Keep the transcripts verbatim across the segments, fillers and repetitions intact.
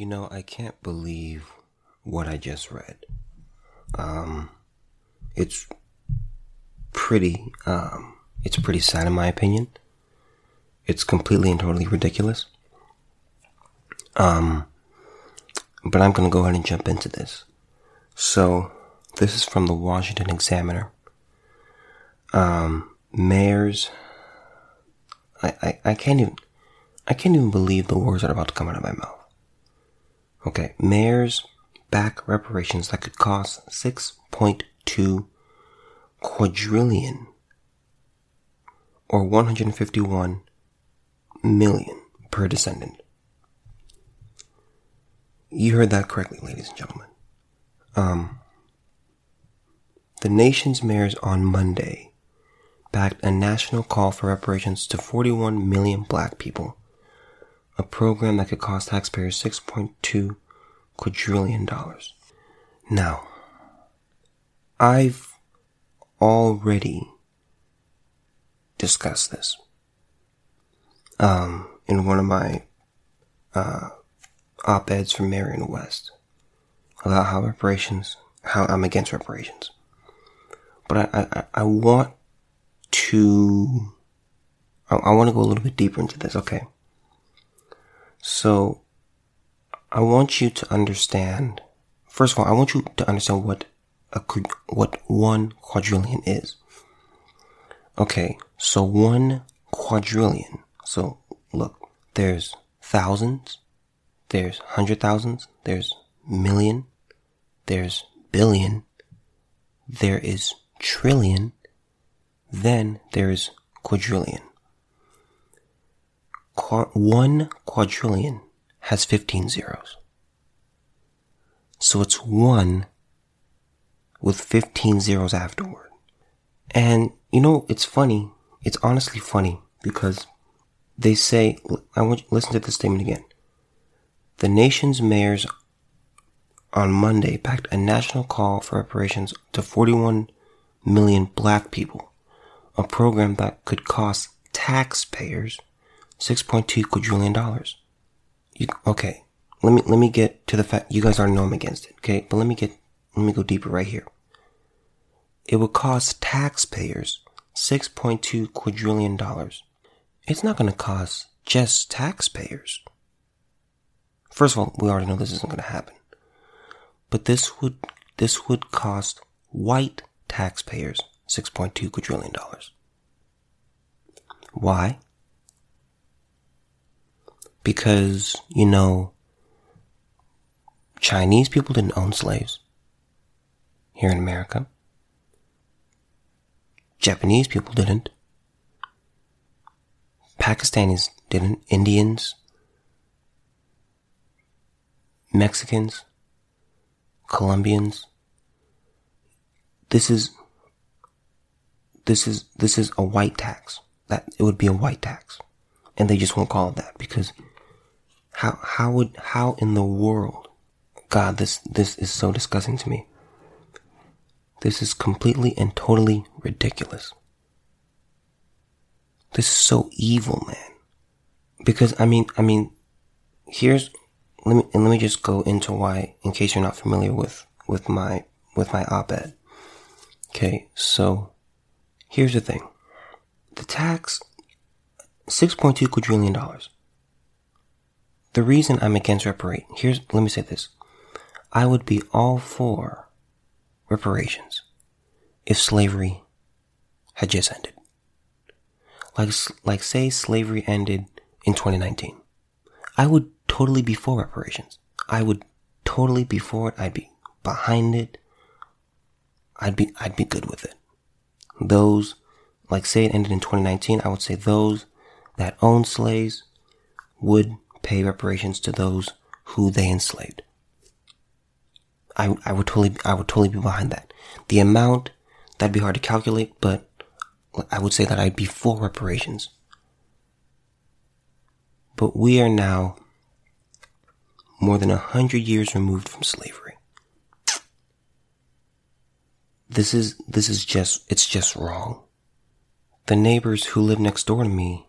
You know, I can't believe what I just read. Um, it's pretty, um, it's pretty sad in my opinion. It's completely and totally ridiculous. Um, but I'm going to go ahead and jump into this. So, this is from the Washington Examiner. Um, mayors, I, I, I can't even, I can't even believe the words that are about to come out of my mouth. Okay, mayors back reparations that could cost six point two quadrillion or one hundred fifty-one million per descendant. You heard that correctly, ladies and gentlemen. Um, the nation's mayors on Monday backed a national call for reparations to forty-one million black people, a program that could cost taxpayers six point two quadrillion dollars. Now, I've already discussed this um, in one of my uh, op-eds from Marion West about how reparations, how I'm against reparations. But I, I, I want to, I, I want to go a little bit deeper into this, okay? So, I want you to understand, first of all, I want you to understand what a, what one quadrillion is. Okay, so one quadrillion. So, look, there's thousands, there's hundred thousands, there's million, there's billion, there is trillion, then there is quadrillion. Qu- one quadrillion has fifteen zeros. So it's one with fifteen zeros afterward. And, you know, it's funny. It's honestly funny because they say, I want you to listen to this statement again. The nation's mayors on Monday backed a national call for reparations to forty-one million black people, a program that could cost taxpayers six point two quadrillion dollars. You, okay, let me let me get to the fact. You guys already know I'm against it, okay? But let me get let me go deeper right here. It would cost taxpayers six point two quadrillion dollars. It's not going to cost just taxpayers. First of all, we already know this isn't going to happen. But this would this would cost white taxpayers six point two quadrillion dollars. Why? Because, you know, Chinese people didn't own slaves here in America. Japanese people didn't. Pakistanis didn't. Indians. Mexicans. Colombians. This is, this is, this is a white tax. That, it would be a white tax. And they just won't call it that because How how would how in the world? God, this this is so disgusting to me. This is completely and totally ridiculous. This is so evil, man. Because I mean I mean, here's let me and let me just go into why, in case you're not familiar with with my with my op-ed. Okay, so here's the thing: the tax, six point two quadrillion dollars. The reason I'm against reparations, here's, let me say this. I would be all for reparations if slavery had just ended. Like, like say slavery ended in twenty nineteen. I would totally be for reparations. I would totally be for it. I'd be behind it. I'd be, I'd be good with it. Those, like say it ended in twenty nineteen, I would say those that owned slaves would pay reparations to those who they enslaved. I, I would totally, I would totally be behind that. The amount, that'd be hard to calculate, but I would say that I'd be for reparations. But we are now more than a hundred years removed from slavery. This is, this is just, it's just wrong. The neighbors who live next door to me,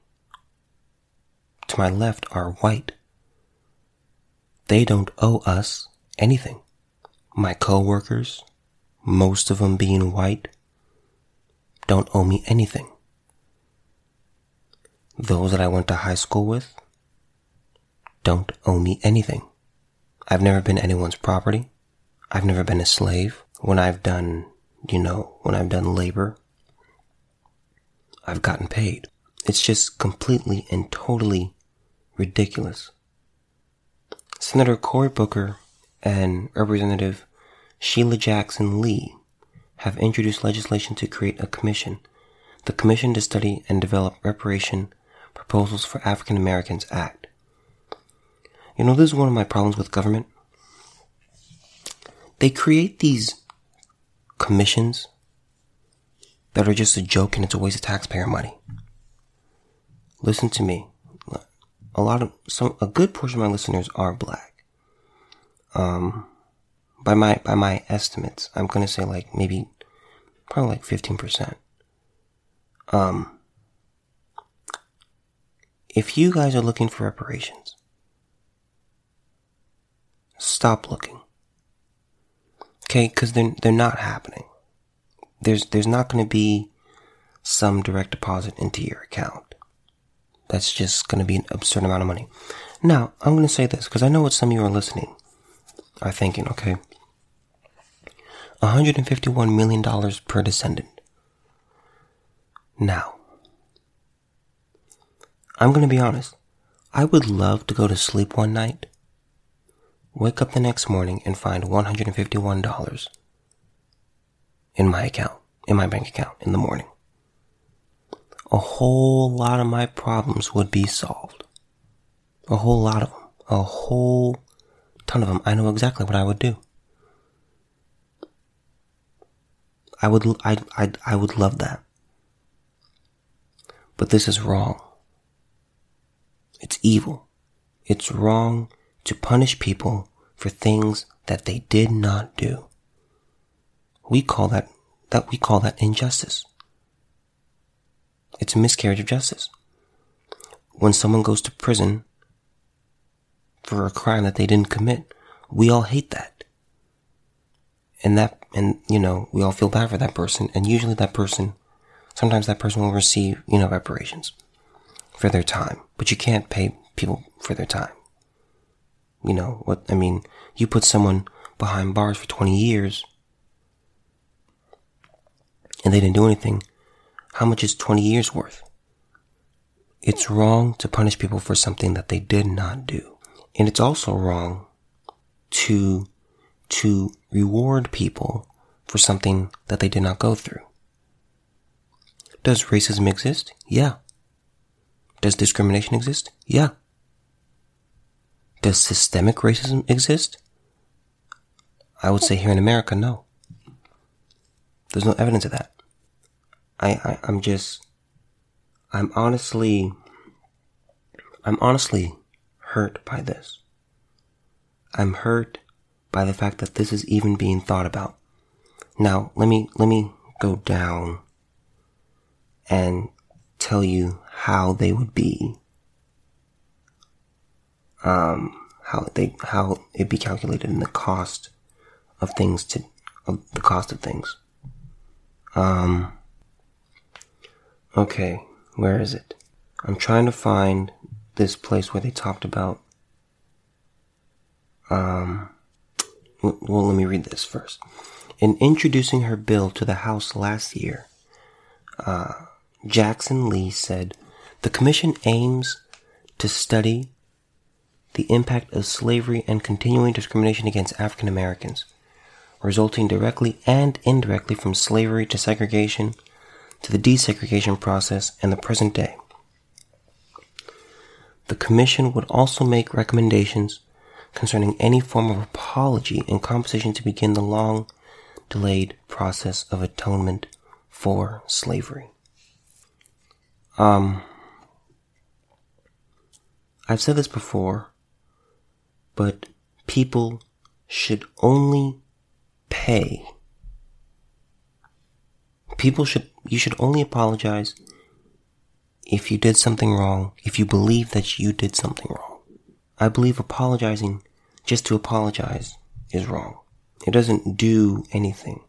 to my left, are white. They don't owe us anything. My co-workers, most of them being white, don't owe me anything. Those that I went to high school with don't owe me anything. I've never been anyone's property. I've never been a slave. When I've done, you know, when I've done labor, I've gotten paid. It's just completely and totally ridiculous. Senator Cory Booker and Representative Sheila Jackson Lee have introduced legislation to create a commission, the Commission to Study and Develop Reparation Proposals for African Americans Act. You know, this is one of my problems with government. They create these commissions that are just a joke and it's a waste of taxpayer money. Listen to me. A lot of, some, a good portion of my listeners are black. Um, by my, by my estimates, I'm gonna say like maybe, probably like fifteen percent. Um, if you guys are looking for reparations, stop looking. Okay, cause they're, they're not happening. There's, there's not gonna be some direct deposit into your account. That's just going to be an absurd amount of money. Now, I'm going to say this, because I know what some of you are listening are thinking, okay? one hundred fifty-one million dollars per descendant. Now, I'm going to be honest. I would love to go to sleep one night, wake up the next morning, and find one hundred fifty-one dollars in my account, in my bank account in the morning. A whole lot of my problems would be solved. A whole lot of them. A whole ton of them. I know exactly what I would do. I would, I, I, I would love that. But this is wrong. It's evil. It's wrong to punish people for things that they did not do. We call that, that we call that injustice. It's a miscarriage of justice. When someone goes to prison for a crime that they didn't commit, we all hate that. And that, and you know, we all feel bad for that person. And usually that person, sometimes that person will receive, you know, reparations for their time. But you can't pay people for their time. You know, what, I mean, you put someone behind bars for twenty years and they didn't do anything. How much is twenty years worth? It's wrong to punish people for something that they did not do. And it's also wrong to, to reward people for something that they did not go through. Does racism exist? Yeah. Does discrimination exist? Yeah. Does systemic racism exist? I would say here in America, no. There's no evidence of that. I, I, I'm just, I'm honestly, I'm honestly hurt by this. I'm hurt by the fact that this is even being thought about. Now, let me, let me go down and tell you how they would be, um, how they, how it'd be calculated in the cost of things to, of the cost of things. Um... Okay, where is it? I'm trying to find this place where they talked about, um, well, let me read this first. In introducing her bill to the House last year, uh, Jackson Lee said, the commission aims to study the impact of slavery and continuing discrimination against African Americans, resulting directly and indirectly from slavery to segregation, to the desegregation process and the present day. The commission would also make recommendations concerning any form of apology and compensation to begin the long-delayed process of atonement for slavery. Um, I've said this before, but people should only pay. People should, you should only apologize if you did something wrong, if you believe that you did something wrong. I believe apologizing just to apologize is wrong. It doesn't do anything.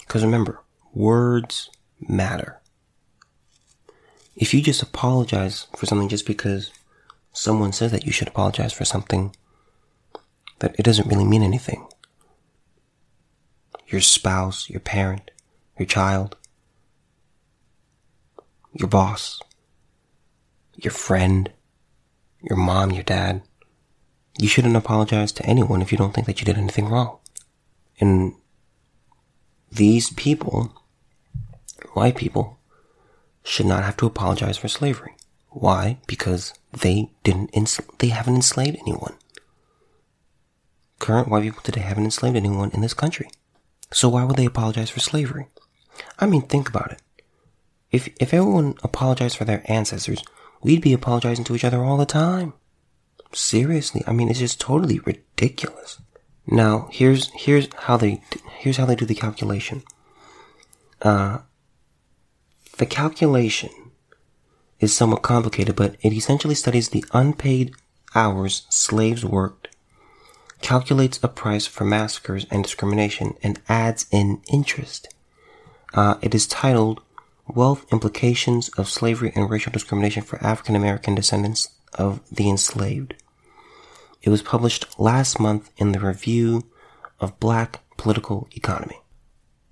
Because remember, words matter. If you just apologize for something just because someone says that you should apologize for something, that it doesn't really mean anything. Your spouse, your parent, your child, your boss, your friend, your mom, your dad. You shouldn't apologize to anyone if you don't think that you did anything wrong. And these people, white people, should not have to apologize for slavery. Why? Because they didn't. Insl- they haven't enslaved anyone. Current white people today haven't enslaved anyone in this country. So why would they apologize for slavery? I mean, think about it. If if everyone apologized for their ancestors, we'd be apologizing to each other all the time. Seriously, I mean, it's just totally ridiculous. Now, here's here's how they here's how they do the calculation. Uh, the calculation is somewhat complicated, but it essentially studies the unpaid hours slaves worked, calculates a price for massacres and discrimination, and adds in interest. Uh, it is titled Wealth Implications of Slavery and Racial Discrimination for African American Descendants of the Enslaved. It was published last month in the Review of Black Political Economy.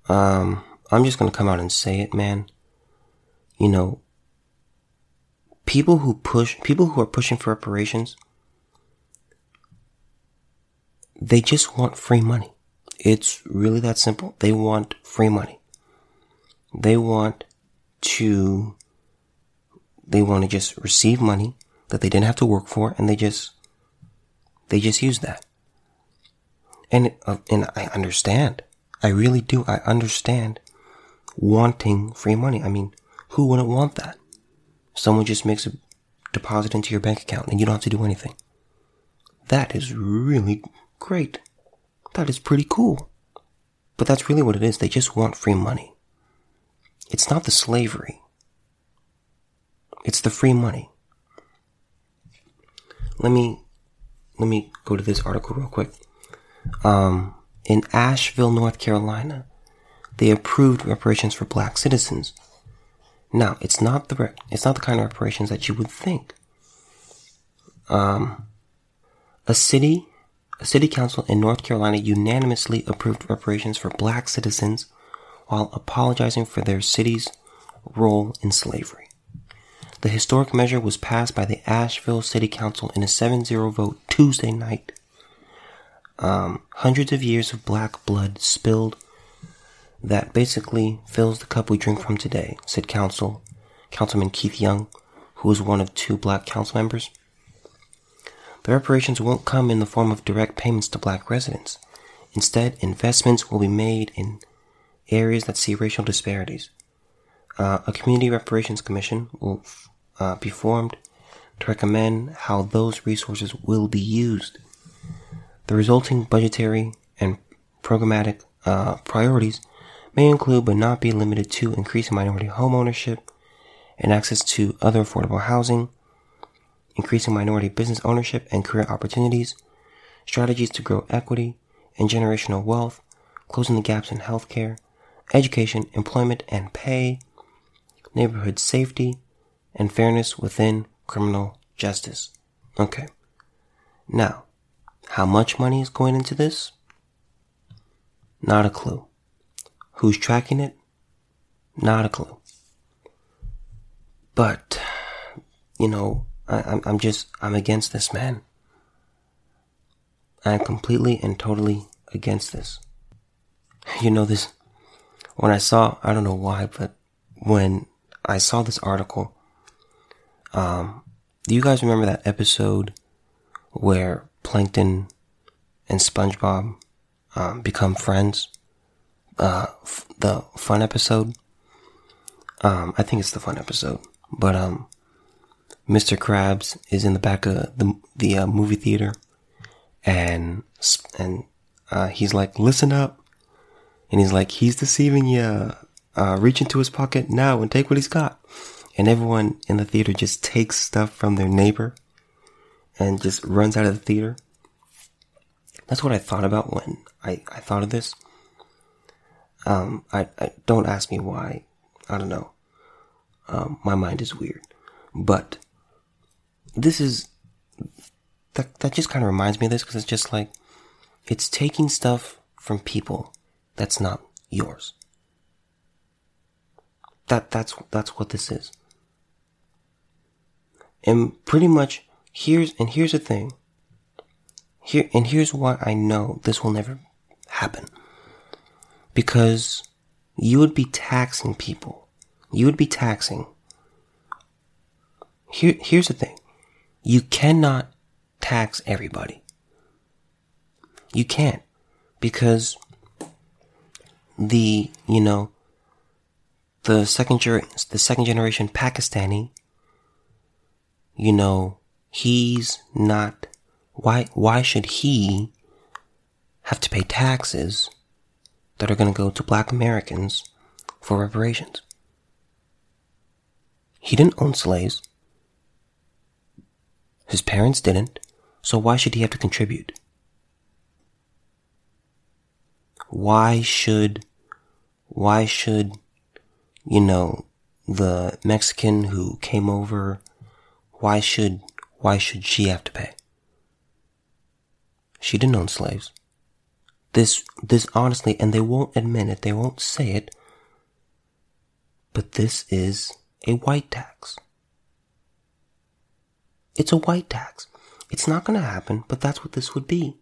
Um, I'm just going to come out and say it, man. You know, people who push, people who are pushing for reparations, they just want free money. It's really that simple. They want free money. They want to, they want to just receive money that they didn't have to work for, and they just, they just use that. And, uh, and I understand. I really do. I understand wanting free money. I mean, who wouldn't want that? Someone just makes a deposit into your bank account and you don't have to do anything. That is really great. That is pretty cool. But that's really what it is. They just want free money. It's not the slavery. It's the free money. Let me let me go to this article real quick. Um, in Asheville, North Carolina, they approved reparations for black citizens. Now, it's not the re- it's not the kind of reparations that you would think. Um, a city a city council in North Carolina unanimously approved reparations for black citizens while apologizing for their city's role in slavery. The historic measure was passed by the Asheville City Council in a seven zero vote Tuesday night. Um, hundreds of years of black blood spilled that basically fills the cup we drink from today, said Council Councilman Keith Young, who was one of two black council members. The reparations won't come in the form of direct payments to black residents. Instead, investments will be made in areas that see racial disparities. Uh, a Community Reparations Commission will uh, be formed to recommend how those resources will be used. The resulting budgetary and programmatic uh, priorities may include but not be limited to increasing minority home ownership and access to other affordable housing, increasing minority business ownership and career opportunities, strategies to grow equity and generational wealth, closing the gaps in healthcare, education, employment and pay, neighborhood safety, and fairness within criminal justice. Okay. Now, how much money is going into this? Not a clue. Who's tracking it? Not a clue. But, you know, I, I'm, I'm just, I'm against this, man. I'm completely and totally against this. You know, this, when I saw, I don't know why, but when I saw this article, um, do you guys remember that episode where Plankton and SpongeBob um, become friends? Uh, f- the fun episode? Um, I think it's the fun episode. But um, Mister Krabs is in the back of the the uh, movie theater, and and uh, he's like, "Listen up," and he's like, "He's deceiving you. Uh, reach into his pocket now and take what he's got." And everyone in the theater just takes stuff from their neighbor and just runs out of the theater. That's what I thought about when I, I thought of this. Um, I, I don't ask me why. I don't know. Um, my mind is weird. But this is, that, that just kind of reminds me of this because it's just like, it's taking stuff from people that's not yours. That that's that's what this is. And pretty much here's and here's the thing. Here and here's why I know this will never happen. Because you would be taxing people. You would be taxing. Here here's the thing. You cannot tax everybody. You can't, because the, you know, the second ger- the second generation Pakistani, you know, he's not, why, why should he have to pay taxes that are going to go to Black Americans for reparations? He didn't own slaves. His parents didn't. So why should he have to contribute? Why should, why should, you know, the Mexican who came over, why should, why should she have to pay? She didn't own slaves. This, this honestly, and they won't admit it, they won't say it, but this is a white tax. It's a white tax. It's not going to happen, but that's what this would be.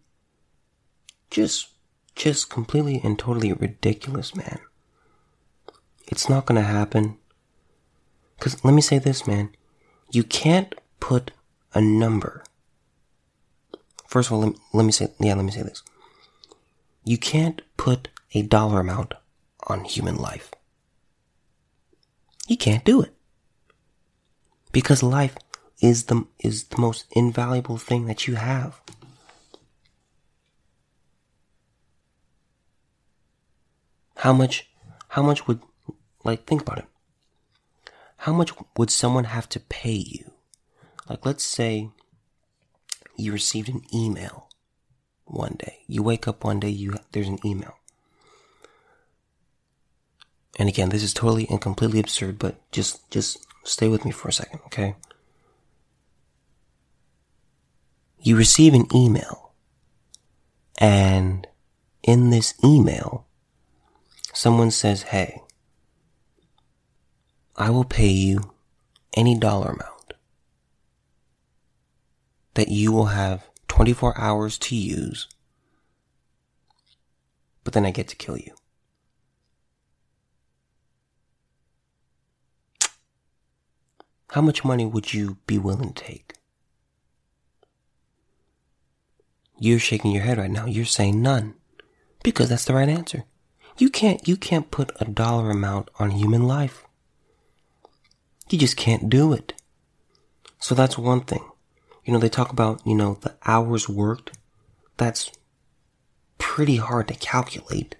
Just... Just completely and totally ridiculous, man. It's not gonna happen. Because let me say this, man. You can't put a number. First of all, let me, let me say, yeah, let me say this. You can't put a dollar amount on human life. You can't do it. Because life is the, is the most invaluable thing that you have. How much, how much would, like, think about it. How much would someone have to pay you? Like, let's say you received an email one day. You wake up one day, you there's an email. And again, this is totally and completely absurd, but just, just stay with me for a second, okay? You receive an email, and in this email, someone says, hey, I will pay you any dollar amount that you will have twenty-four hours to use, but then I get to kill you. How much money would you be willing to take? You're shaking your head right now. You're saying none, because that's the right answer. You can't, you can't put a dollar amount on human life. You just can't do it. So that's one thing. You know, they talk about, you know, the hours worked. That's pretty hard to calculate.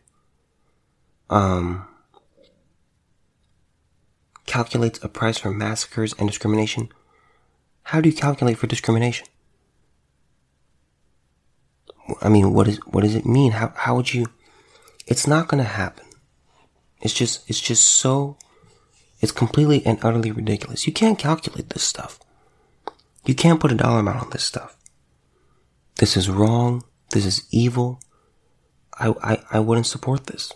Um, calculates a price for massacres and discrimination. How do you calculate for discrimination? I mean, what is, what does it mean? How, how would you... It's not going to happen. It's just, it's just so, it's completely and utterly ridiculous. You can't calculate this stuff. You can't put a dollar amount on this stuff. This is wrong. This is evil. I, I, I wouldn't support this.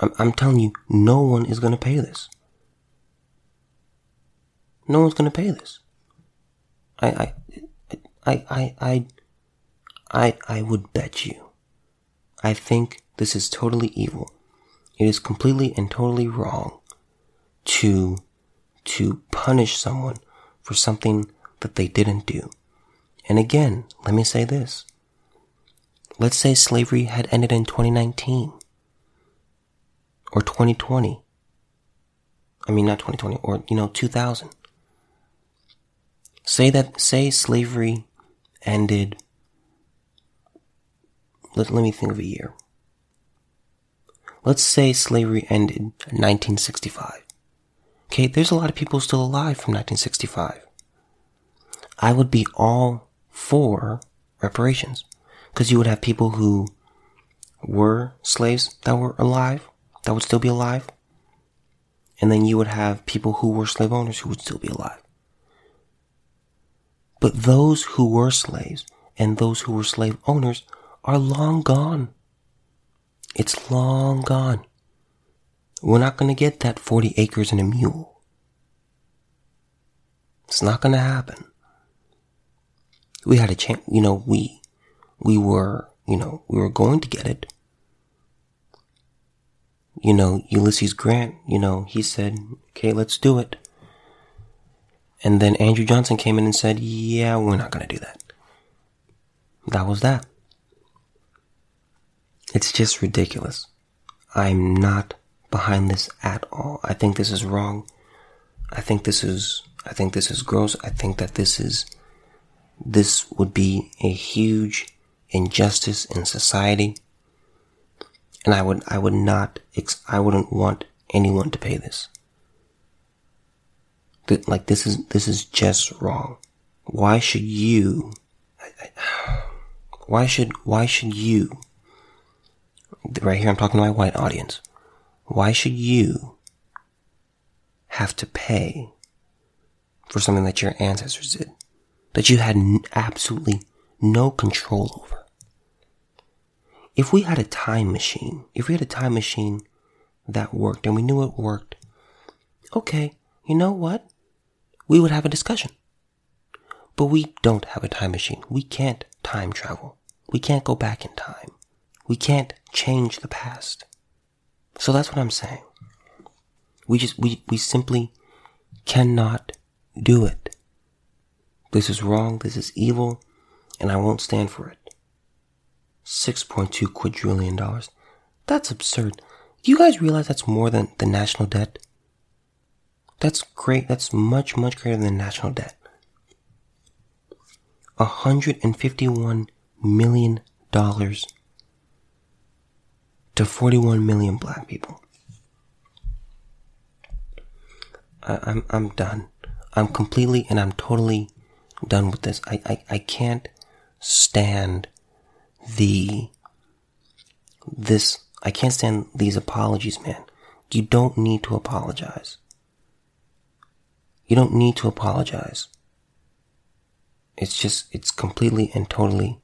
I'm, I'm telling you, no one is going to pay this. No one's going to pay this. I, I, I, I, I, I, I would bet you. I think this is totally evil. It is completely and totally wrong to, to punish someone for something that they didn't do. And again, let me say this. Let's say slavery had ended in twenty nineteen or twenty twenty. I mean, not twenty twenty, or, you know, two thousand. Say that, say slavery ended, Let, let me think of a year. Let's say slavery ended in nineteen sixty-five. Okay, there's a lot of people still alive from nineteen sixty-five. I would be all for reparations. Because you would have people who were slaves that were alive, that would still be alive. And then you would have people who were slave owners who would still be alive. But those who were slaves and those who were slave owners are long gone. It's long gone. We're not going to get that forty acres and a mule. It's not going to happen. We had a chance, you know, we, we were, you know, we were going to get it. You know, Ulysses Grant, you know, he said, okay, let's do it. And then Andrew Johnson came in and said, yeah, we're not going to do that. That was that. It's just ridiculous. I'm not behind this at all. I think this is wrong. I think this is, I think this is gross. I think that this is, this would be a huge injustice in society. And I would, I would not, I wouldn't want anyone to pay this. Like, this is, this is just wrong. Why should you, why should, why should you, right here I'm talking to my white audience, why should you have to pay for something that your ancestors did, that you had absolutely no control over? If we had a time machine, if we had a time machine that worked and we knew it worked, okay, you know what? We would have a discussion. But we don't have a time machine. We can't time travel. We can't go back in time. We can't change the past. So that's what I'm saying. We just, we, we simply cannot do it. This is wrong. This is evil. And I won't stand for it. six point two quadrillion dollars. That's absurd. Do you guys realize that's more than the national debt? That's great. That's much, much greater than the national debt. one hundred fifty-one million dollars to forty-one million black people. I, I'm, I'm done. I'm completely and I'm totally done with this. I, I, I can't stand the, this, I can't stand these apologies, man. You don't need to apologize. You don't need to apologize. It's just, it's completely and totally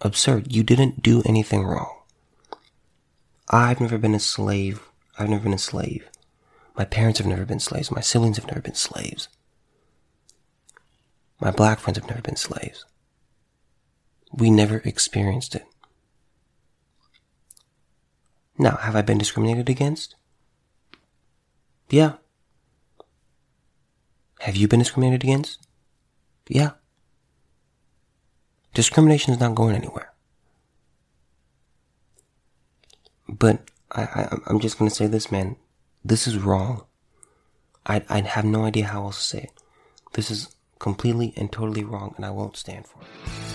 absurd. You didn't do anything wrong. I've never been a slave. I've never been a slave. My parents have never been slaves. My siblings have never been slaves. My black friends have never been slaves. We never experienced it. Now, have I been discriminated against? Yeah. Have you been discriminated against? Yeah. Discrimination is not going anywhere. But I, I, I'm just going to say this, man. This is wrong. I, I have no idea how else to say it. This is completely and totally wrong, and I won't stand for it.